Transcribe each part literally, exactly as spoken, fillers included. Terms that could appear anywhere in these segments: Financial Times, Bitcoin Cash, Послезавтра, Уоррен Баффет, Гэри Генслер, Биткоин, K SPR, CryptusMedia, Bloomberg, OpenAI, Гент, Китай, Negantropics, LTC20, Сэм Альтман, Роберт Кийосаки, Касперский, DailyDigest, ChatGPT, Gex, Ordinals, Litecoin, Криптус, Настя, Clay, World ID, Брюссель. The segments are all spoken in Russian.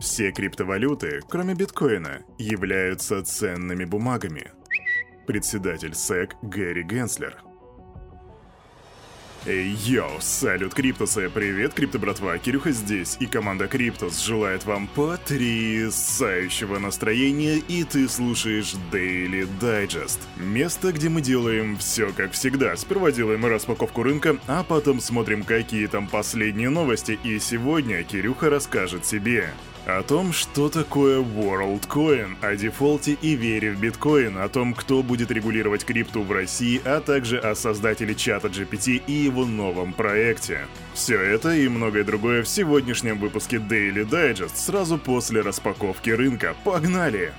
Все криптовалюты, кроме биткоина, являются ценными бумагами. Председатель СЭК Гэри Генслер. Эй, йоу, салют, Криптусы! Привет, крипто-братва! Кирюха здесь, и команда Криптус желает вам потрясающего настроения, и ты слушаешь Daily Digest. Место, где мы делаем все как всегда. Сперва делаем распаковку рынка, а потом смотрим, какие там последние новости, и сегодня Кирюха расскажет тебе о том, что такое WorldCoin, о дефолте и вере в биткоин, о том, кто будет регулировать крипту в России, а также о создателе чата джи пи ти и его новом проекте. Все это и многое другое в сегодняшнем выпуске Daily Digest сразу после распаковки рынка. Погнали!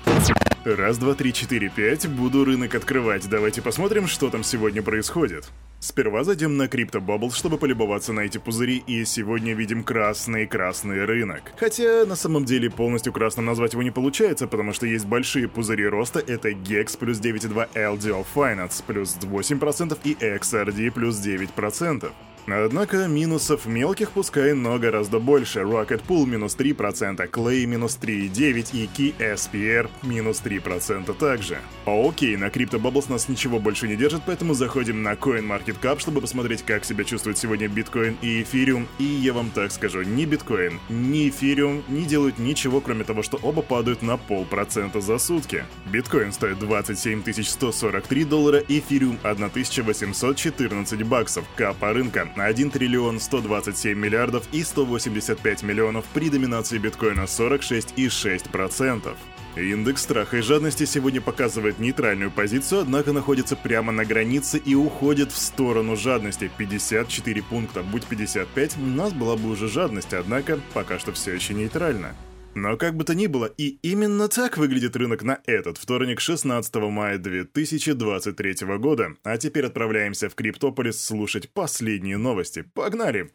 Раз, два, три, четыре, пять. Буду рынок открывать. Давайте посмотрим, что там сегодня происходит. Сперва зайдем на CryptoBubble, чтобы полюбоваться на эти пузыри, и сегодня видим красный-красный рынок. Хотя, на самом деле, полностью красным назвать его не получается, потому что есть большие пузыри роста, это Gex плюс девять целых два десятых процента, эл ди о Finance плюс восемь процентов и икс ар ди плюс девять процентов. Однако минусов мелких пускай но гораздо больше. Rocket Pool минус три процента, Clay минус три целых девять десятых процента и K эс пи ар минус три процента также. Окей, на CryptoBubbles нас ничего больше не держит, поэтому заходим на CoinMarketCap, чтобы посмотреть, как себя чувствуют сегодня биткоин и эфириум. И я вам так скажу, ни биткоин, ни эфириум не делают ничего, кроме того, что оба падают на полпроцента за сутки. Биткоин стоит двадцать семь тысяч сто сорок три доллара, эфириум один тысяча восемьсот четырнадцать баксов, капа рынка один триллион сто двадцать семь миллиардов и сто восемьдесят пять миллионов при доминации биткоина сорок шесть целых шесть десятых процента. Индекс страха и жадности сегодня показывает нейтральную позицию, однако находится прямо на границе и уходит в сторону жадности. пятьдесят четыре пункта, будь пятьдесят пять, у нас была бы уже жадность, однако пока что все еще нейтрально. Но как бы то ни было, и именно так выглядит рынок на этот вторник, шестнадцатого мая две тысячи двадцать третьего года. А теперь отправляемся в Криптополис слушать последние новости. Погнали!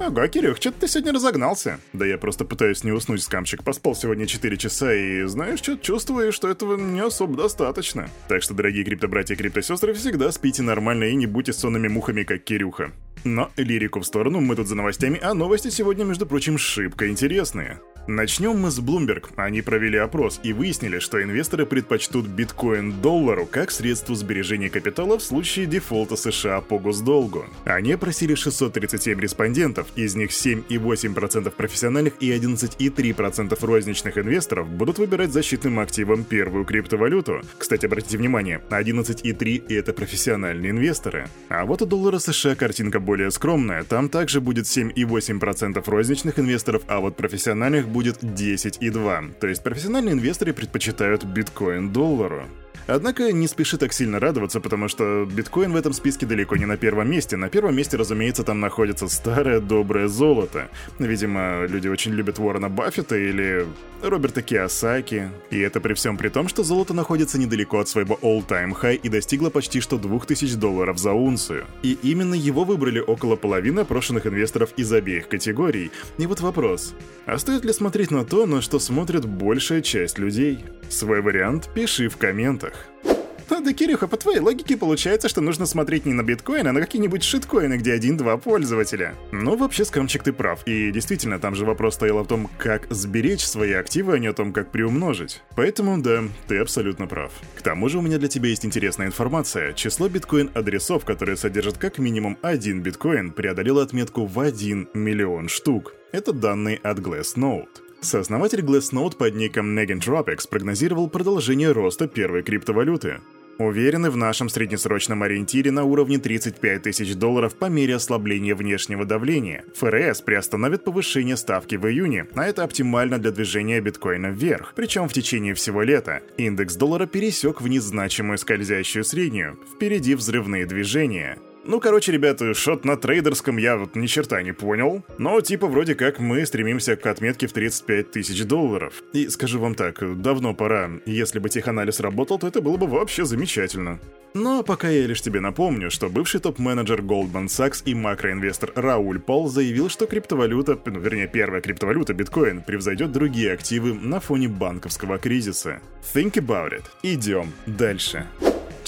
Ага, Кирюх, что-то ты сегодня разогнался. Да я просто пытаюсь не уснуть, скамчик. Поспал сегодня четыре часа и, знаешь, что чувствую, что этого не особо достаточно. Так что, дорогие криптобратья и криптосестры, всегда спите нормально и не будьте сонными мухами, как Кирюха. Но лирику в сторону, мы тут за новостями, а новости сегодня, между прочим, шибко интересные. Начнем мы с Bloomberg. Они провели опрос и выяснили, что инвесторы предпочтут биткоин-доллару как средству сбережения капитала в случае дефолта США по госдолгу. Они опросили шестьсот тридцать семь респондентов, из них семь целых восемь десятых процента профессиональных и одиннадцать целых три десятых процента розничных инвесторов будут выбирать защитным активом первую криптовалюту. Кстати, обратите внимание, одиннадцать целых три десятых процента — это профессиональные инвесторы. А вот у доллара США картинка более скромная, там также будет семь целых восемь десятых процента розничных инвесторов, а вот профессиональных будет... будет десять целых два десятых процента, то есть профессиональные инвесторы предпочитают биткоин-доллару. Однако не спеши так сильно радоваться, потому что биткоин в этом списке далеко не на первом месте. На первом месте, разумеется, там находится старое доброе золото. Видимо, люди очень любят Уоррена Баффета или Роберта Кийосаки. И это при всем при том, что золото находится недалеко от своего all-time high и достигло почти что двух тысяч долларов за унцию. И именно его выбрали около половины опрошенных инвесторов из обеих категорий. И вот вопрос, а стоит ли смотреть на то, на что смотрит большая часть людей? Свой вариант пиши в комментах. А да, Кирюха, по твоей логике получается, что нужно смотреть не на биткоин, а на какие-нибудь шиткоины, где один-два пользователя. Ну, вообще, скамчик, ты прав. И действительно, там же вопрос стоял о том, как сберечь свои активы, а не о том, как приумножить. Поэтому, да, ты абсолютно прав. К тому же у меня для тебя есть интересная информация. Число биткоин-адресов, которые содержат как минимум один биткоин, преодолело отметку в один миллион штук. Это данные от Glass Node. Сооснователь Glass Node под ником Negantropics прогнозировал продолжение роста первой криптовалюты. Уверены в нашем среднесрочном ориентире на уровне тридцать пять тысяч долларов по мере ослабления внешнего давления. ФРС приостановит повышение ставки в июне, а это оптимально для движения биткоина вверх, причем в течение всего лета. Индекс доллара пересек вниз значимую скользящую среднюю, впереди взрывные движения. Ну, короче, ребята, шот на трейдерском я вот ни черта не понял. Но типа вроде как мы стремимся к отметке в тридцать пять тысяч долларов. И скажу вам так, давно пора. Если бы теханализ работал, то это было бы вообще замечательно. Но пока я лишь тебе напомню, что бывший топ-менеджер Goldman Sachs и макроинвестор Рауль Пол заявил, что криптовалюта, ну, вернее, первая криптовалюта, биткоин, превзойдет другие активы на фоне банковского кризиса. Think about it. Идем дальше.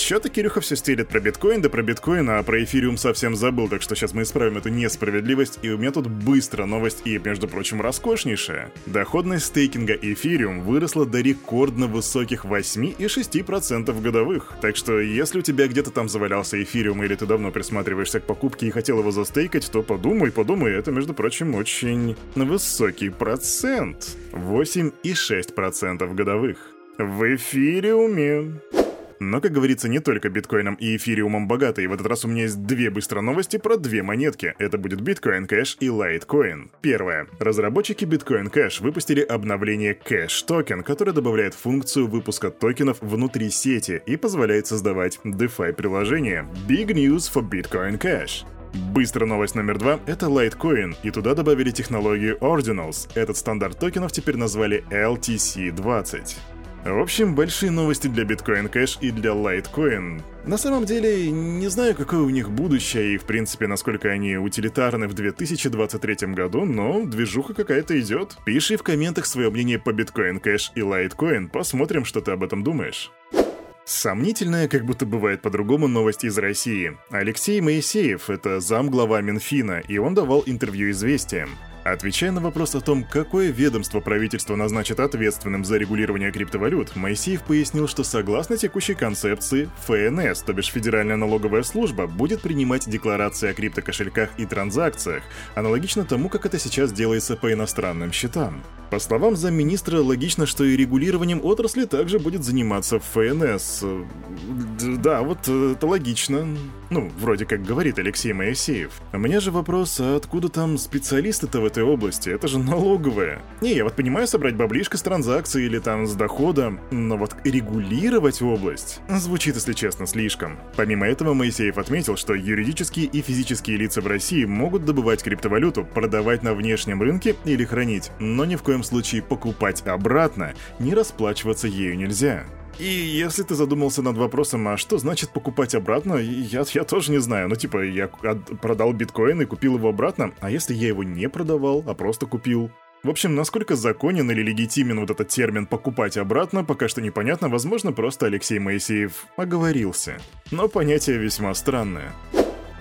Чё-то Кирюха все стелит про биткоин, да про биткоин, а про эфириум совсем забыл, так что сейчас мы исправим эту несправедливость, и у меня тут быстро новость и, между прочим, роскошнейшая. Доходность стейкинга эфириум выросла до рекордно высоких восемь и шесть десятых процента годовых. Так что, если у тебя где-то там завалялся эфириум или ты давно присматриваешься к покупке и хотел его застейкать, то подумай, подумай, это, между прочим, очень высокий процент. восемь и шесть десятых процента годовых. В эфириуме. Но, как говорится, не только биткоином и эфириумом богатые. В этот раз у меня есть две быстрые новости про две монетки. Это будет Bitcoin Cash и Litecoin. Первое. Разработчики Bitcoin Cash выпустили обновление Cash Token, которое добавляет функцию выпуска токенов внутри сети и позволяет создавать DeFi-приложения. Big news for Bitcoin Cash. Быстро новость номер два — это Litecoin, и туда добавили технологию Ordinals. Этот стандарт токенов теперь назвали эл ти си двадцать. В общем, большие новости для Bitcoin Cash и для Litecoin. На самом деле, не знаю, какое у них будущее и, в принципе, насколько они утилитарны в две тысячи двадцать третьем году, но движуха какая-то идет. Пиши в комментах свое мнение по Bitcoin Cash и Litecoin, посмотрим, что ты об этом думаешь. Сомнительная, как будто бывает по-другому, новость из России. Алексей Моисеев — это замглава Минфина, и он давал интервью «Известиям». Отвечая на вопрос о том, какое ведомство правительство назначит ответственным за регулирование криптовалют, Моисеев пояснил, что согласно текущей концепции, эф эн эс, то бишь Федеральная налоговая служба, будет принимать декларации о криптокошельках и транзакциях, аналогично тому, как это сейчас делается по иностранным счетам. По словам замминистра, логично, что и регулированием отрасли также будет заниматься эф эн эс. Да, вот это логично. Ну, вроде как говорит Алексей Моисеев. У меня же вопрос, а откуда там специалисты-то в этой области? Это же налоговая. Не, я вот понимаю собрать баблишко с транзакций или там с дохода, но вот регулировать область звучит, если честно, слишком. Помимо этого, Моисеев отметил, что юридические и физические лица в России могут добывать криптовалюту, продавать на внешнем рынке или хранить, но ни в коем случае покупать обратно, не расплачиваться ею нельзя. И если ты задумался над вопросом, а что значит покупать обратно, я, я тоже не знаю. Ну типа, я продал биткоин и купил его обратно, а если я его не продавал, а просто купил? В общем, насколько законен или легитимен вот этот термин «покупать обратно», пока что непонятно, возможно, просто Алексей Моисеев оговорился. Но понятие весьма странное.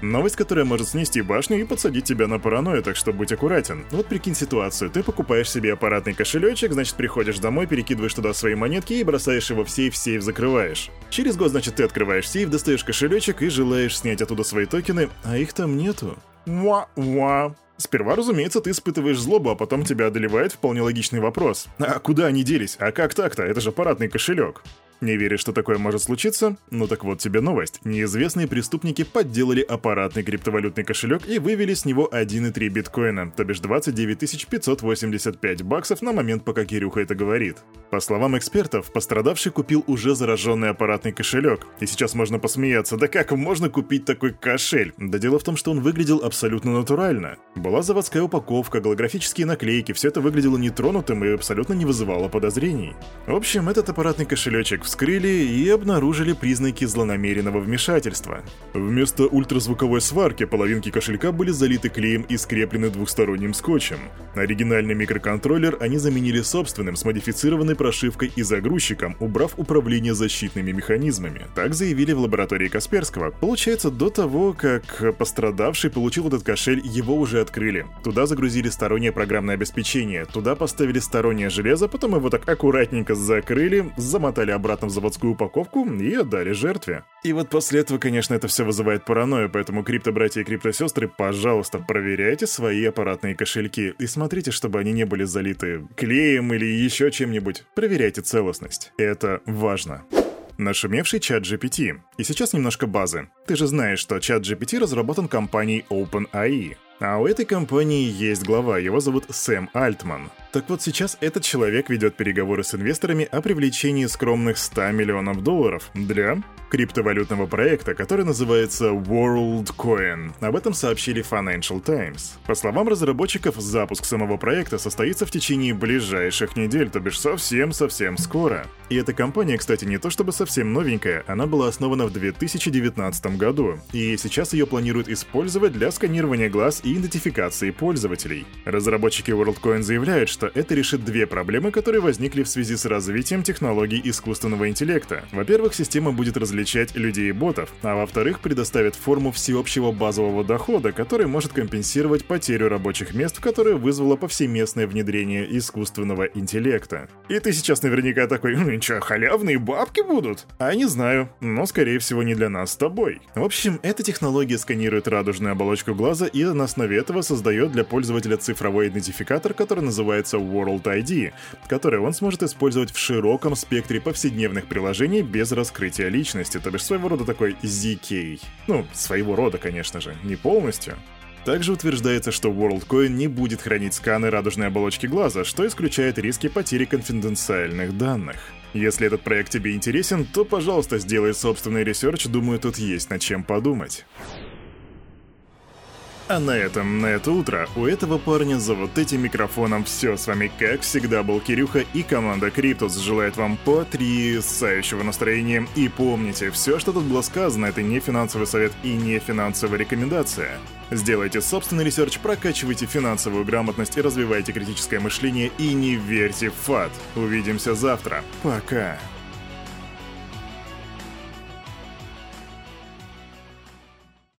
Новость, которая может снести башню и подсадить тебя на паранойю, так что будь аккуратен. Вот прикинь ситуацию, ты покупаешь себе аппаратный кошелечек, значит приходишь домой, перекидываешь туда свои монетки и бросаешь его в сейф, сейф закрываешь. Через год, значит, ты открываешь сейф, достаешь кошелечек и желаешь снять оттуда свои токены, а их там нету. Уа-уа. Сперва, разумеется, ты испытываешь злобу, а потом тебя одолевает вполне логичный вопрос. А куда они делись? А как так-то? Это же аппаратный кошелек. Не веришь, что такое может случиться? Ну так вот тебе новость. Неизвестные преступники подделали аппаратный криптовалютный кошелек и вывели с него один и три биткоина, то бишь двадцать девять тысяч пятьсот восемьдесят пять баксов на момент, пока Кирюха это говорит. По словам экспертов, пострадавший купил уже зараженный аппаратный кошелек. И сейчас можно посмеяться, да как можно купить такой кошель? Да дело в том, что он выглядел абсолютно натурально. Была заводская упаковка, голографические наклейки, все это выглядело нетронутым и абсолютно не вызывало подозрений. В общем, этот аппаратный кошелечек вскрыли и обнаружили признаки злонамеренного вмешательства. Вместо ультразвуковой сварки половинки кошелька были залиты клеем и скреплены двухсторонним скотчем. Оригинальный микроконтроллер они заменили собственным с модифицированной прошивкой и загрузчиком, убрав управление защитными механизмами. Так заявили в лаборатории Касперского. Получается, до того, как пострадавший получил этот кошель, его уже открыли. Туда загрузили стороннее программное обеспечение, туда поставили стороннее железо, потом его так аккуратненько закрыли, замотали обратно в заводскую упаковку и отдали жертве. И вот после этого, конечно, это все вызывает паранойю, поэтому крипто-братья и крипто-сестры, пожалуйста, проверяйте свои аппаратные кошельки и смотрите, чтобы они не были залиты клеем или еще чем-нибудь. Проверяйте целостность. Это важно. Нашумевший ChatGPT. И сейчас немножко базы. Ты же знаешь, что ChatGPT разработан компанией OpenAI. А у этой компании есть глава, его зовут Сэм Альтман. Так вот сейчас этот человек ведет переговоры с инвесторами о привлечении скромных ста миллионов долларов для криптовалютного проекта, который называется WorldCoin. Об этом сообщили Financial Times. По словам разработчиков, запуск самого проекта состоится в течение ближайших недель, то бишь совсем-совсем скоро. И эта компания, кстати, не то чтобы совсем новенькая, она была основана в две тысячи девятнадцатом году, и сейчас ее планируют использовать для сканирования глаз и и идентификации пользователей. Разработчики WorldCoin заявляют, что это решит две проблемы, которые возникли в связи с развитием технологий искусственного интеллекта. Во-первых, система будет различать людей и ботов, а во-вторых, предоставит форму всеобщего базового дохода, который может компенсировать потерю рабочих мест, которая вызвала повсеместное внедрение искусственного интеллекта. И ты сейчас наверняка такой: «Ну чё, халявные бабки будут?» А не знаю, но скорее всего не для нас с тобой. В общем, эта технология сканирует радужную оболочку глаза и на основе этого создает для пользователя цифровой идентификатор, который называется World ай ди, который он сможет использовать в широком спектре повседневных приложений без раскрытия личности, то бишь своего рода такой зет кей. Ну, своего рода, конечно же, не полностью. Также утверждается, что WorldCoin не будет хранить сканы радужной оболочки глаза, что исключает риски потери конфиденциальных данных. Если этот проект тебе интересен, то, пожалуйста, сделай собственный ресерч, думаю, тут есть над чем подумать. А на этом, на это утро, у этого парня за вот этим микрофоном все. С вами, как всегда, был Кирюха, и команда Криптус желает вам потрясающего настроения. И помните, все, что тут было сказано, это не финансовый совет и не финансовая рекомендация. Сделайте собственный ресерч, прокачивайте финансовую грамотность, развивайте критическое мышление и не верьте в фад. Увидимся завтра. Пока.